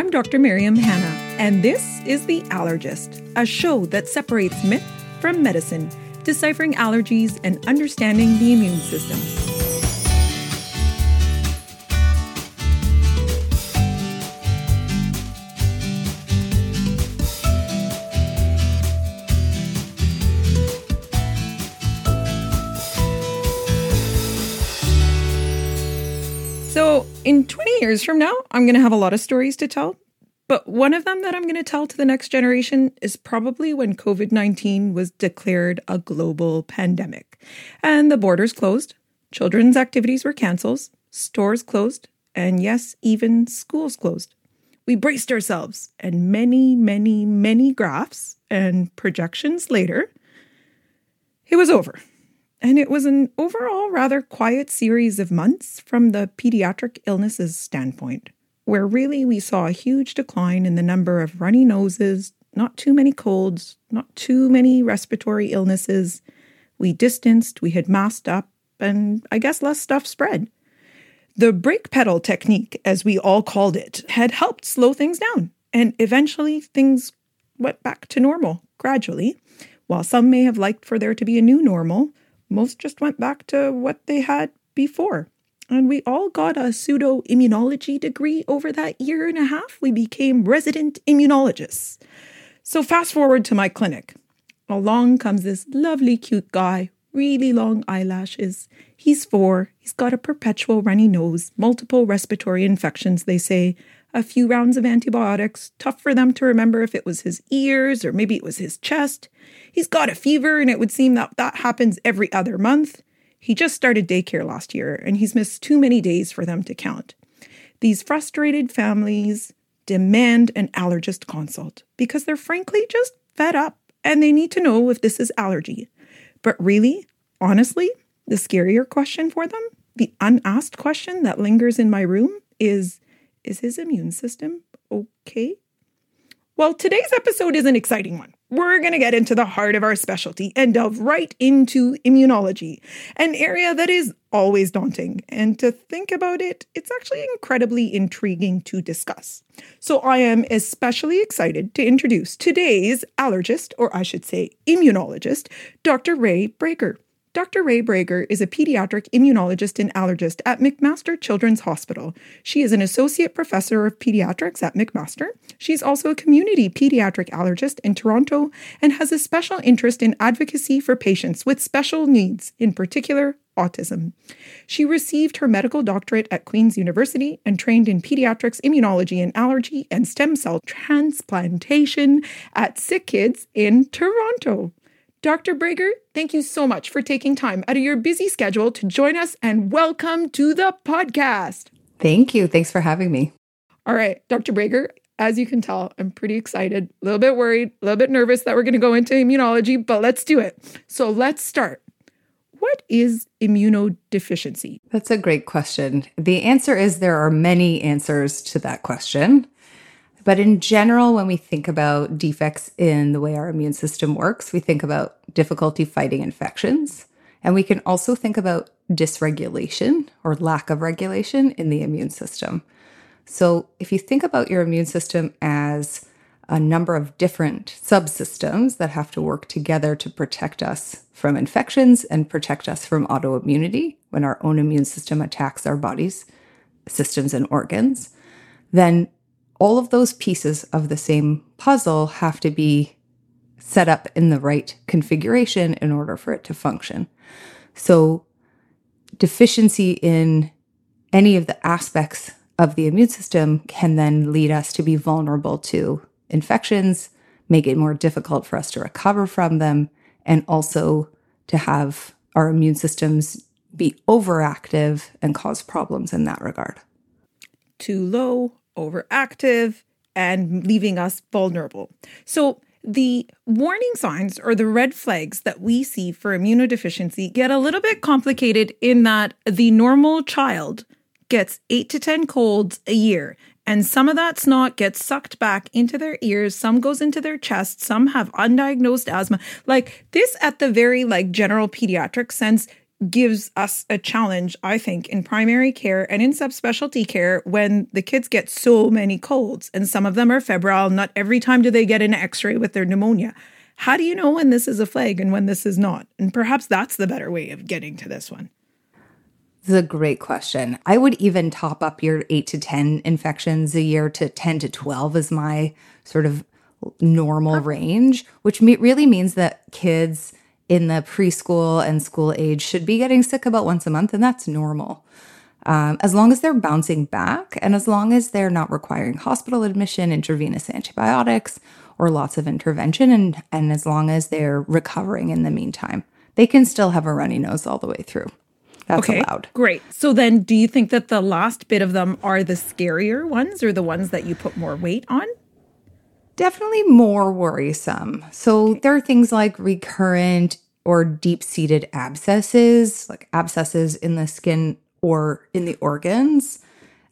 I'm Dr. Mariam Hanna, and this is The Allergist, a show that separates myth from medicine, deciphering allergies and understanding the immune system. So in 20 years from now, I'm going to have a lot of stories to tell. But one of them that I'm going to tell to the next generation is probably when COVID-19 was declared a global pandemic and the borders closed, children's activities were canceled, stores closed, and yes, even schools closed. We braced ourselves, and many graphs and projections later, it was over. And it was an overall rather quiet series of months from the pediatric illnesses standpoint, where really we saw a huge decline in the number of runny noses, not too many colds, not too many respiratory illnesses. We distanced, we had masked up, and I guess less stuff spread. The brake pedal technique, as we all called it, had helped slow things down, and eventually things went back to normal gradually. While some may have liked for there to be a new normal, most just went back to what they had before. And we all got a pseudo-immunology degree over that year and a half. We became resident immunologists. So fast forward to my clinic. Along comes this lovely, cute guy, really long eyelashes. He's 4. He's got a perpetual runny nose, multiple respiratory infections, they say, a few rounds of antibiotics, tough for them to remember if it was his ears or maybe it was his chest. He's got a fever, and it would seem that happens every other month. He just started daycare last year, and he's missed too many days for them to count. These frustrated families demand an allergist consult because they're frankly just fed up, and they need to know if this is allergy. But really, honestly, the scarier question for them, the unasked question that lingers in my room is his immune system okay? Well, today's episode is an exciting one. We're going to get into the heart of our specialty and delve right into immunology, an area that is always daunting. And to think about it, it's actually incredibly intriguing to discuss. So I am especially excited to introduce today's allergist, or I should say immunologist, Dr. Rae Brager. Dr. Rae Brager is a pediatric immunologist and allergist at McMaster Children's Hospital. She is an associate professor of pediatrics at McMaster. She's also a community pediatric allergist in Toronto and has a special interest in advocacy for patients with special needs, in particular autism. She received her medical doctorate at Queen's University and trained in pediatrics, immunology and allergy and stem cell transplantation at SickKids in Toronto. Dr. Brager, thank you so much for taking time out of your busy schedule to join us, and welcome to the podcast. Thank you. Thanks for having me. All right, Dr. Brager, as you can tell, I'm pretty excited, a little bit worried, a little bit nervous that we're going to go into immunology, but let's do it. So let's start. What is immunodeficiency? That's a great question. The answer is there are many answers to that question. But in general, when we think about defects in the way our immune system works, we think about difficulty fighting infections. And we can also think about dysregulation or lack of regulation in the immune system. So if you think about your immune system as a number of different subsystems that have to work together to protect us from infections and protect us from autoimmunity when our own immune system attacks our bodies, systems, and organs, then all of those pieces of the same puzzle have to be set up in the right configuration in order for it to function. So deficiency in any of the aspects of the immune system can then lead us to be vulnerable to infections, make it more difficult for us to recover from them, and also to have our immune systems be overactive and cause problems in that regard. Too low, overactive, and leaving us vulnerable. So the warning signs or the red flags that we see for immunodeficiency get a little bit complicated in that the normal child gets 8 to 10 colds a year, and some of that snot gets sucked back into their ears, some goes into their chest, some have undiagnosed asthma. This at the very general pediatric sense, gives us a challenge, I think, in primary care and in subspecialty care when the kids get so many colds and some of them are febrile. Not every time do they get an x-ray with their pneumonia. How do you know when this is a flag and when this is not? And perhaps that's the better way of getting to this one. This is a great question. I would even top up your 8 to 10 infections a year to 10 to 12 is my sort of normal range, which really means that kids in the preschool and school age should be getting sick about once a month, and that's normal. As long as they're bouncing back and as long as they're not requiring hospital admission, intravenous antibiotics, or lots of intervention, and as long as they're recovering in the meantime, they can still have a runny nose all the way through. That's allowed. Great. So then do you think that the last bit of them are the scarier ones or the ones that you put more weight on? Definitely more worrisome. So there are things like recurrent or deep-seated abscesses, like abscesses in the skin or in the organs.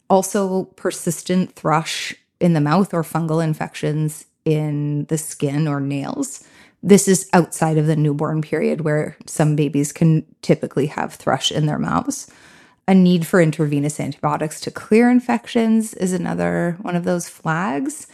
Also persistent thrush in the mouth or fungal infections in the skin or nails. This is outside of the newborn period where some babies can typically have thrush in their mouths. A need for intravenous antibiotics to clear infections is another one of those flags.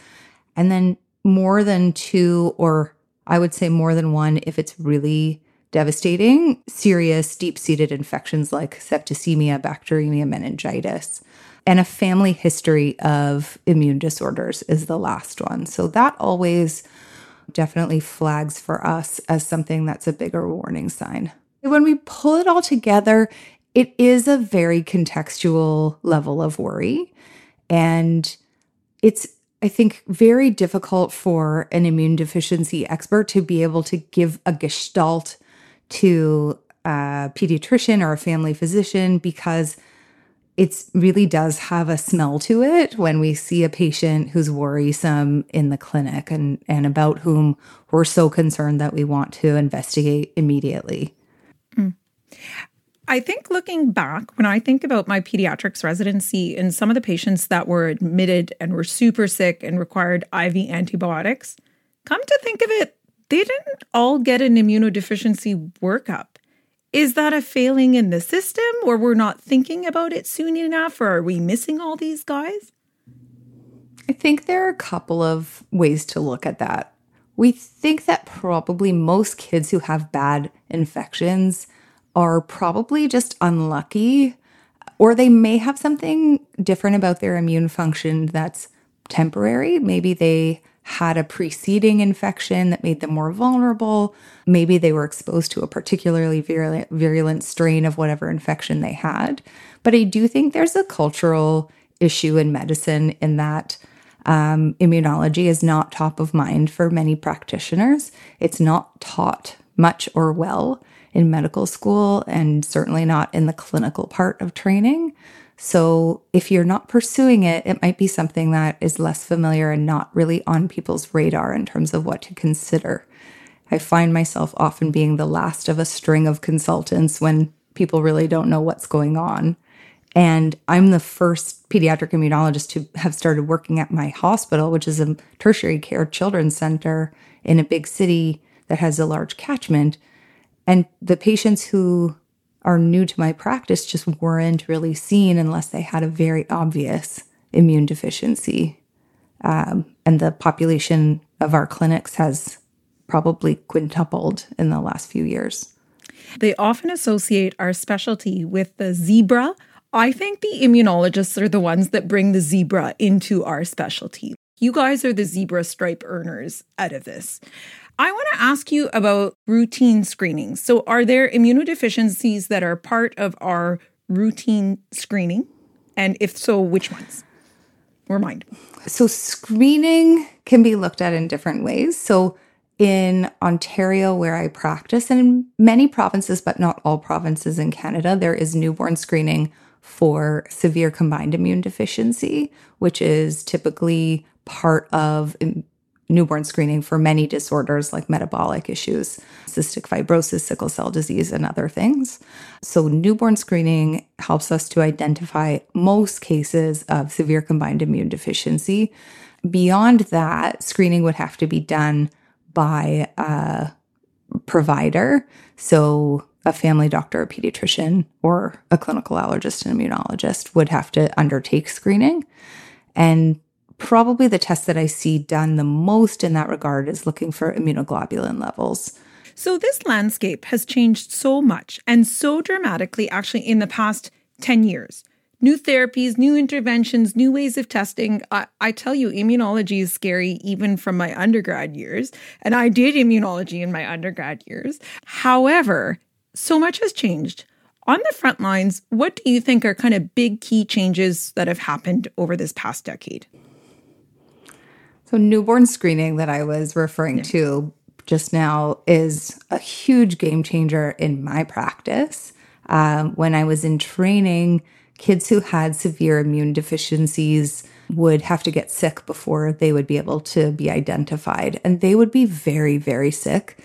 And then more than two, or I would say more than one if it's really devastating, serious deep-seated infections like septicemia, bacteremia, meningitis. And a family history of immune disorders is the last one. So that always definitely flags for us as something that's a bigger warning sign. When we pull it all together, it is a very contextual level of worry. And it's, I think, very difficult for an immune deficiency expert to be able to give a gestalt to a pediatrician or a family physician because it really does have a smell to it when we see a patient who's worrisome in the clinic and about whom we're so concerned that we want to investigate immediately. I think looking back, when I think about my pediatrics residency and some of the patients that were admitted and were super sick and required IV antibiotics, come to think of it, they didn't all get an immunodeficiency workup. Is that a failing in the system, or we're not thinking about it soon enough, or are we missing all these guys? I think there are a couple of ways to look at that. We think that probably most kids who have bad infections are probably just unlucky, or they may have something different about their immune function that's temporary. Maybe they had a preceding infection that made them more vulnerable. Maybe they were exposed to a particularly virulent strain of whatever infection they had. But I do think there's a cultural issue in medicine in that immunology is not top of mind for many practitioners. It's not taught much or well in medical school and certainly not in the clinical part of training. So if you're not pursuing it, it might be something that is less familiar and not really on people's radar in terms of what to consider. I find myself often being the last of a string of consultants when people really don't know what's going on. And I'm the first pediatric immunologist to have started working at my hospital, which is a tertiary care children's center in a big city that has a large catchment. And the patients who are new to my practice just weren't really seen unless they had a very obvious immune deficiency. And the population of our clinics has probably quintupled in the last few years. They often associate our specialty with the zebra. I think the immunologists are the ones that bring the zebra into our specialty. You guys are the zebra stripe earners out of this. I want to ask you about routine screenings. So are there immunodeficiencies that are part of our routine screening? And if so, which ones? Remind. So screening can be looked at in different ways. So in Ontario, where I practice, and in many provinces, but not all provinces in Canada, there is newborn screening for severe combined immune deficiency, which is typically part of newborn screening for many disorders like metabolic issues, cystic fibrosis, sickle cell disease, and other things. So newborn screening helps us to identify most cases of severe combined immune deficiency. Beyond that, screening would have to be done by a provider. So a family doctor, a pediatrician, or a clinical allergist and immunologist would have to undertake screening. And probably the test that I see done the most in that regard is looking for immunoglobulin levels. So this landscape has changed so much and so dramatically actually in the past 10 years. New therapies, new interventions, new ways of testing. I tell you, immunology is scary even from my undergrad years. And I did immunology in my undergrad years. However, so much has changed. On the front lines, what do you think are kind of big key changes that have happened over this past decade? So newborn screening that I was referring to just now is a huge game changer in my practice. When I was in training, kids who had severe immune deficiencies would have to get sick before they would be able to be identified. And they would be very, very sick.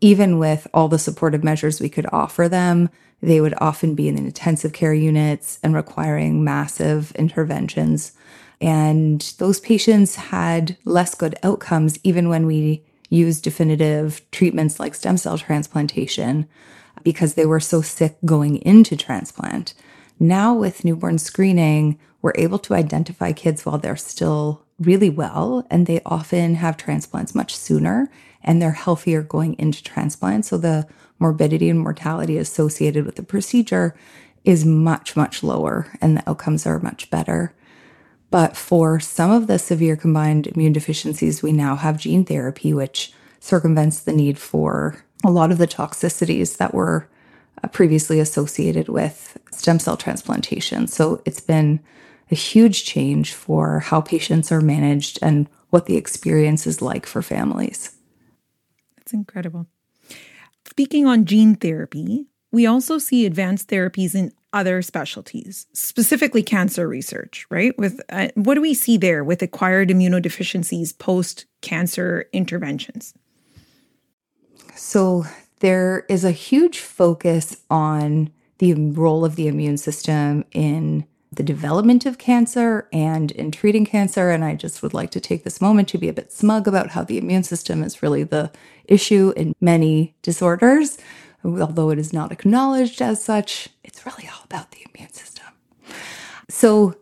Even with all the supportive measures we could offer them, they would often be in intensive care units and requiring massive interventions. And those patients had less good outcomes, even when we used definitive treatments like stem cell transplantation, because they were so sick going into transplant. Now with newborn screening, we're able to identify kids while they're still really well, and they often have transplants much sooner, and they're healthier going into transplant. So the morbidity and mortality associated with the procedure is much, much lower, and the outcomes are much better. But for some of the severe combined immune deficiencies, we now have gene therapy, which circumvents the need for a lot of the toxicities that were previously associated with stem cell transplantation. So it's been a huge change for how patients are managed and what the experience is like for families. That's incredible. Speaking on gene therapy, we also see advanced therapies in other specialties, specifically cancer research, right? With what do we see there with acquired immunodeficiencies post-cancer interventions? So there is a huge focus on the role of the immune system in the development of cancer and in treating cancer. And I just would like to take this moment to be a bit smug about how the immune system is really the issue in many disorders. Although it is not acknowledged as such, it's really all about the immune system. So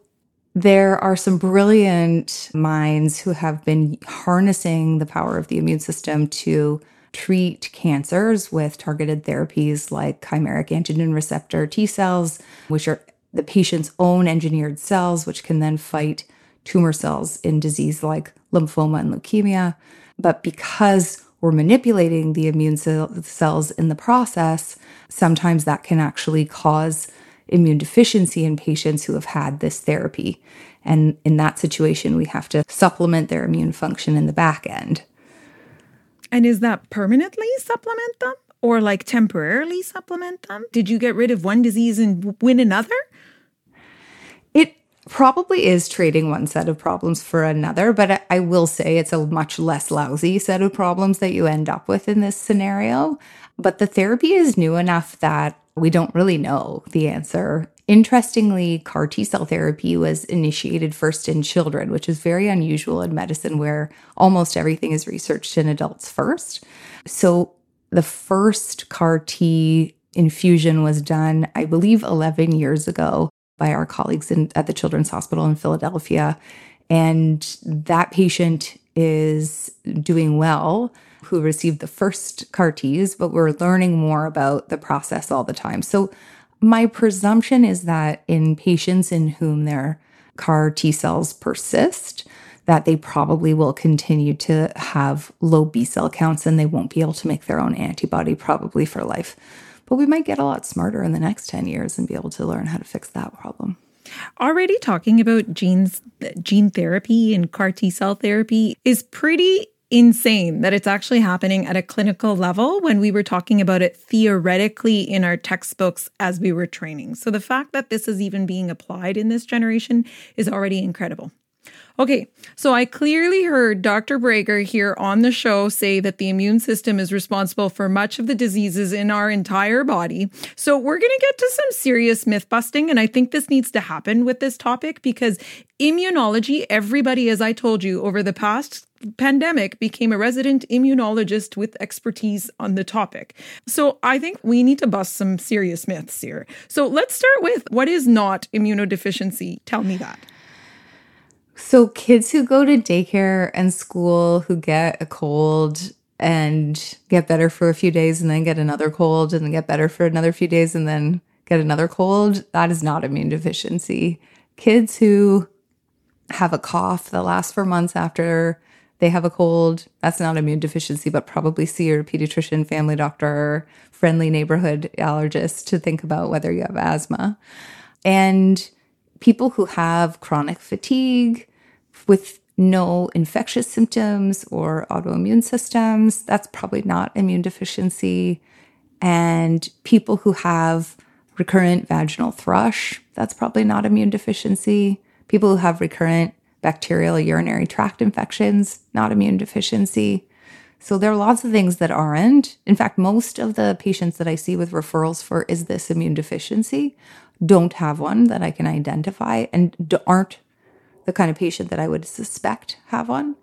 there are some brilliant minds who have been harnessing the power of the immune system to treat cancers with targeted therapies like chimeric antigen receptor T cells, which are the patient's own engineered cells, which can then fight tumor cells in disease like lymphoma and leukemia. But because we're manipulating the immune cells in the process, sometimes that can actually cause immune deficiency in patients who have had this therapy. And in that situation, we have to supplement their immune function in the back end. And is that permanently supplement them or like temporarily supplement them? Did you get rid of one disease and win another? It probably is trading one set of problems for another, but I will say it's a much less lousy set of problems that you end up with in this scenario. But the therapy is new enough that we don't really know the answer. Interestingly, CAR T-cell therapy was initiated first in children, which is very unusual in medicine where almost everything is researched in adults first. So the first CAR T infusion was done, I believe, 11 years ago by our colleagues at the Children's Hospital in Philadelphia. And that patient is doing well who received the first CAR Ts, but we're learning more about the process all the time. So my presumption is that in patients in whom their CAR T cells persist, that they probably will continue to have low B cell counts and they won't be able to make their own antibody probably for life. But we might get a lot smarter in the next 10 years and be able to learn how to fix that problem. Already talking about gene therapy and CAR T cell therapy is pretty insane that it's actually happening at a clinical level when we were talking about it theoretically in our textbooks as we were training. So the fact that this is even being applied in this generation is already incredible. Okay, so I clearly heard Dr. Brager here on the show say that the immune system is responsible for much of the diseases in our entire body. So we're going to get to some serious myth busting, and I think this needs to happen with this topic because immunology, everybody, as I told you, over the past pandemic, became a resident immunologist with expertise on the topic. So I think we need to bust some serious myths here. So let's start with, what is not immunodeficiency? Tell me that. So kids who go to daycare and school who get a cold and get better for a few days and then get another cold and then get better for another few days and then get another cold, that is not immune deficiency. Kids who have a cough that lasts for months after they have a cold, that's not immune deficiency, but probably see your pediatrician, family doctor, friendly neighborhood allergist to think about whether you have asthma. And people who have chronic fatigue with no infectious symptoms or autoimmune systems, that's probably not immune deficiency. And people who have recurrent vaginal thrush, that's probably not immune deficiency. People who have recurrent bacterial urinary tract infections, not immune deficiency. So there are lots of things that aren't. In fact, most of the patients that I see with referrals for is this immune deficiency don't have one that I can identify and aren't the kind of patient that I would suspect have one,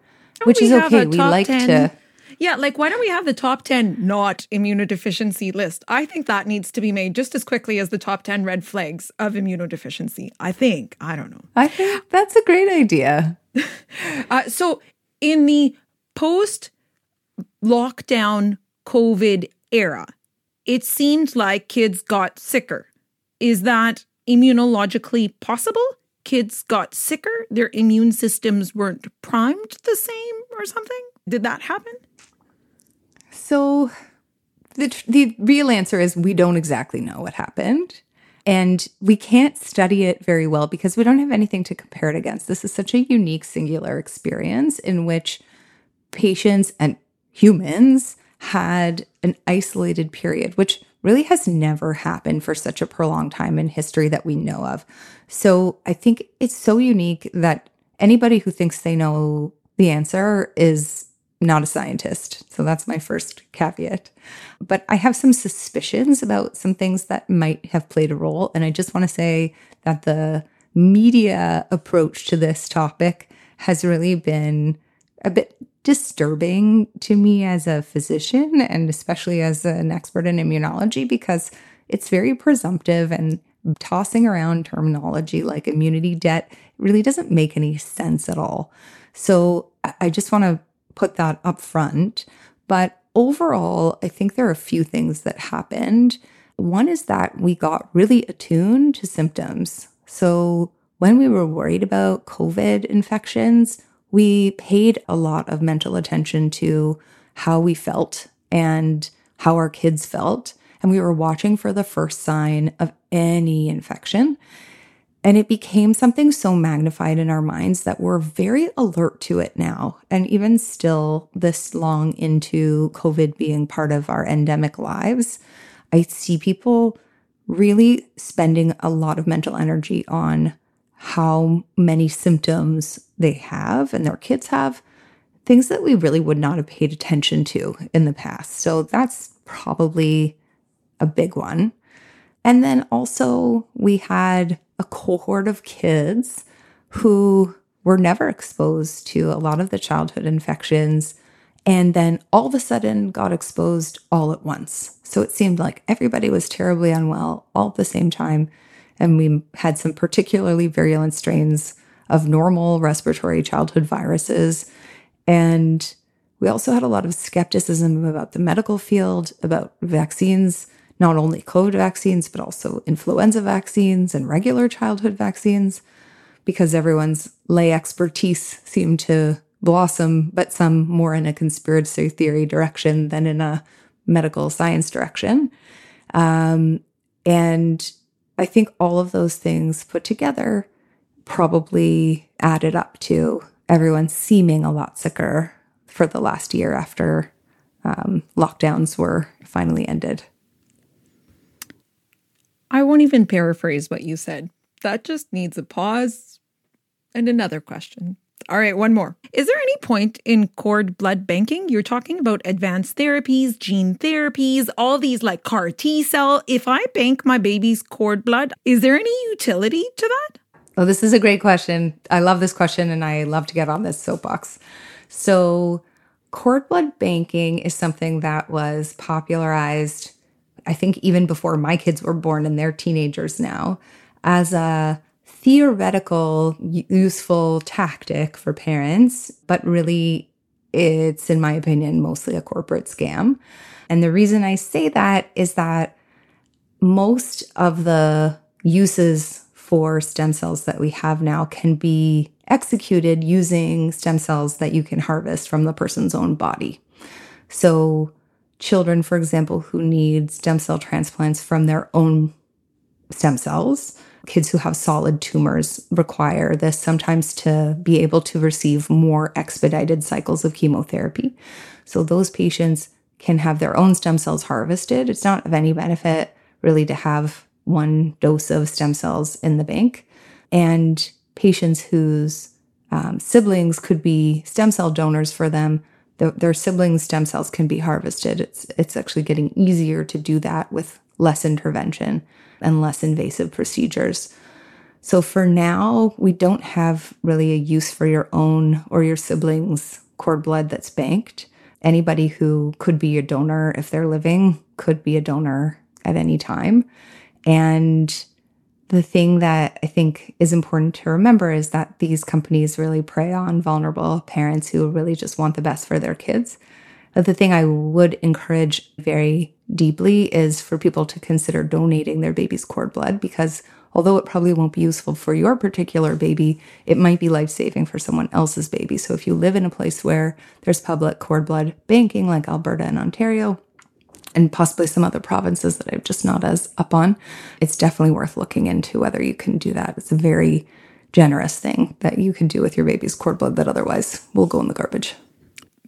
which is okay. We like to... Yeah, like why don't we have the top 10 not immunodeficiency list? I think that needs to be made just as quickly as the top 10 red flags of immunodeficiency. I think. I don't know. I think that's a great idea. So in the post-lockdown COVID era, it seemed like kids got sicker. Is that immunologically possible? Kids got sicker? Their immune systems weren't primed the same or something? Did that happen? So the real answer is we don't exactly know what happened, and we can't study it very well because we don't have anything to compare it against. This is such a unique, singular experience in which patients and humans had an isolated period, which really has never happened for such a prolonged time in history that we know of. So I think it's so unique that anybody who thinks they know the answer is not a scientist. So that's my first caveat. But I have some suspicions about some things that might have played a role. And I just want to say that the media approach to this topic has really been a bit disturbing to me as a physician and especially as an expert in immunology, because it's very presumptive and tossing around terminology like immunity debt really doesn't make any sense at all. So I just want to put that up front. But overall, I think there are a few things that happened. One is that we got really attuned to symptoms. So when we were worried about COVID infections, we paid a lot of mental attention to how we felt and how our kids felt. And we were watching for the first sign of any infection. And it became something so magnified in our minds that we're very alert to it now. And even still this long into COVID being part of our endemic lives, I see people really spending a lot of mental energy on how many symptoms they have and their kids have, things that we really would not have paid attention to in the past. So that's probably a big one. And then also we had a cohort of kids who were never exposed to a lot of the childhood infections and then all of a sudden got exposed all at once. So it seemed like everybody was terribly unwell all at the same time. And we had some particularly virulent strains of normal respiratory childhood viruses. And we also had a lot of skepticism about the medical field, about vaccines, not only COVID vaccines, but also influenza vaccines and regular childhood vaccines, because everyone's lay expertise seemed to blossom, but some more in a conspiracy theory direction than in a medical science direction. And I think all of those things put together probably added up to everyone seeming a lot sicker for the last year after lockdowns were finally ended. I won't even paraphrase what you said. That just needs a pause and another question. All right, one more. Is there any point in cord blood banking? You're talking about advanced therapies, gene therapies, all these like CAR T-cell. If I bank my baby's cord blood, is there any utility to that? Well, this is a great question. I love this question and I love to get on this soapbox. So cord blood banking is something that was popularized, I think, even before my kids were born, and they're teenagers now, as a theoretical, useful tactic for parents, but really it's, in my opinion, mostly a corporate scam. And the reason I say that is that most of the uses for stem cells that we have now can be executed using stem cells that you can harvest from the person's own body. So children, for example, who need stem cell transplants from their own stem cells, kids who have solid tumors require this sometimes to be able to receive more expedited cycles of chemotherapy. So those patients can have their own stem cells harvested. It's not of any benefit really to have one dose of stem cells in the bank. And patients whose siblings could be stem cell donors for them, their siblings' stem cells can be harvested. It's actually getting easier to do that with less intervention and less invasive procedures. So for now, we don't have really a use for your own or your siblings' cord blood that's banked. Anybody who could be a donor, if they're living, could be a donor at any time. And the thing that I think is important to remember is that these companies really prey on vulnerable parents who really just want the best for their kids. But the thing I would encourage very deeply is for people to consider donating their baby's cord blood, because although it probably won't be useful for your particular baby, it might be life-saving for someone else's baby. So if you live in a place where there's public cord blood banking, like Alberta and Ontario, and possibly some other provinces that I'm just not as up on, it's definitely worth looking into whether you can do that. It's a very generous thing that you can do with your baby's cord blood that otherwise will go in the garbage.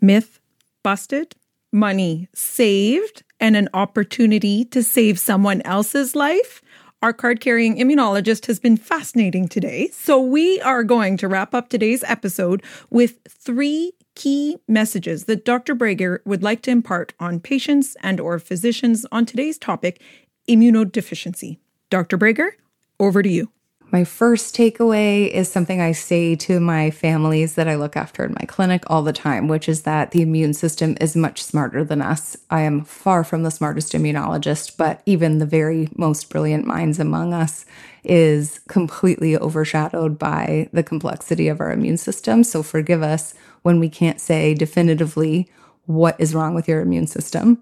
Myth busted, money saved, and an opportunity to save someone else's life. Our card-carrying immunologist has been fascinating today. So we are going to wrap up today's episode with three key messages that Dr. Brager would like to impart on patients and or physicians on today's topic, immunodeficiency. Dr. Brager, over to you. My first takeaway is something I say to my families that I look after in my clinic all the time, which is that the immune system is much smarter than us. I am far from the smartest immunologist, but even the very most brilliant minds among us is completely overshadowed by the complexity of our immune system. So forgive us when we can't say definitively what is wrong with your immune system.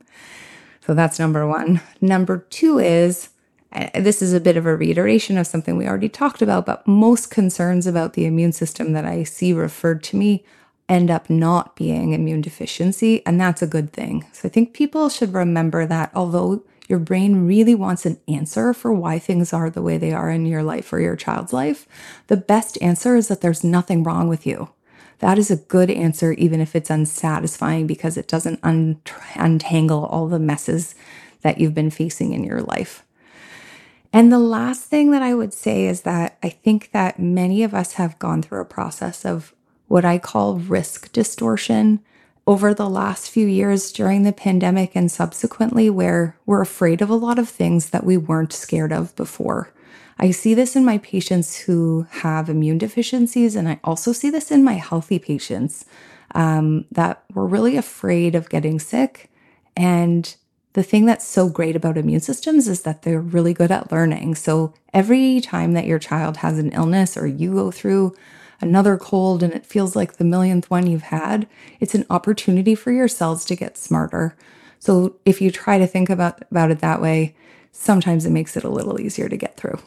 So that's number one. Number two is, this is a bit of a reiteration of something we already talked about, but most concerns about the immune system that I see referred to me end up not being immune deficiency, and that's a good thing. So I think people should remember that although your brain really wants an answer for why things are the way they are in your life or your child's life, the best answer is that there's nothing wrong with you. That is a good answer, even if it's unsatisfying, because it doesn't untangle all the messes that you've been facing in your life. And the last thing that I would say is that I think that many of us have gone through a process of what I call risk distortion over the last few years during the pandemic and subsequently, where we're afraid of a lot of things that we weren't scared of before. I see this in my patients who have immune deficiencies, and I also see this in my healthy patients that were really afraid of getting sick. And the thing that's so great about immune systems is that they're really good at learning. So every time that your child has an illness or you go through another cold and it feels like the millionth one you've had, it's an opportunity for your cells to get smarter. So if you try to think about it that way, sometimes it makes it a little easier to get through.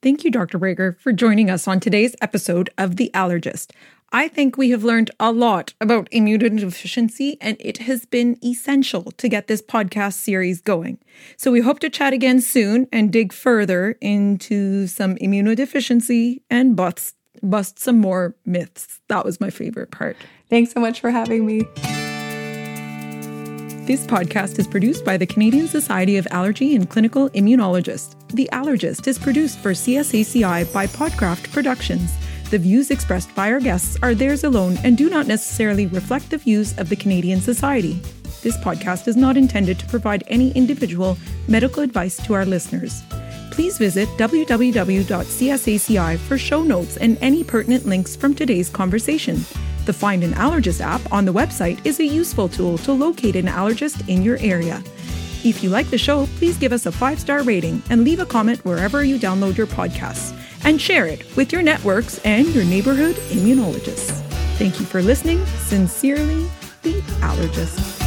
Thank you, Dr. Brager, for joining us on today's episode of The Allergist. I think we have learned a lot about immunodeficiency, and it has been essential to get this podcast series going. So we hope to chat again soon and dig further into some immunodeficiency and bust some more myths. That was my favorite part. Thanks so much for having me. This podcast is produced by the Canadian Society of Allergy and Clinical Immunologists. The Allergist is produced for CSACI by Podcraft Productions. The views expressed by our guests are theirs alone and do not necessarily reflect the views of the Canadian Society. This podcast is not intended to provide any individual medical advice to our listeners. Please visit www.csaci for show notes and any pertinent links from today's conversation. The Find an Allergist app on the website is a useful tool to locate an allergist in your area. If you like the show, please give us a 5-star rating and leave a comment wherever you download your podcasts, and share it with your networks and your neighborhood immunologists. Thank you for listening. Sincerely, The Allergist.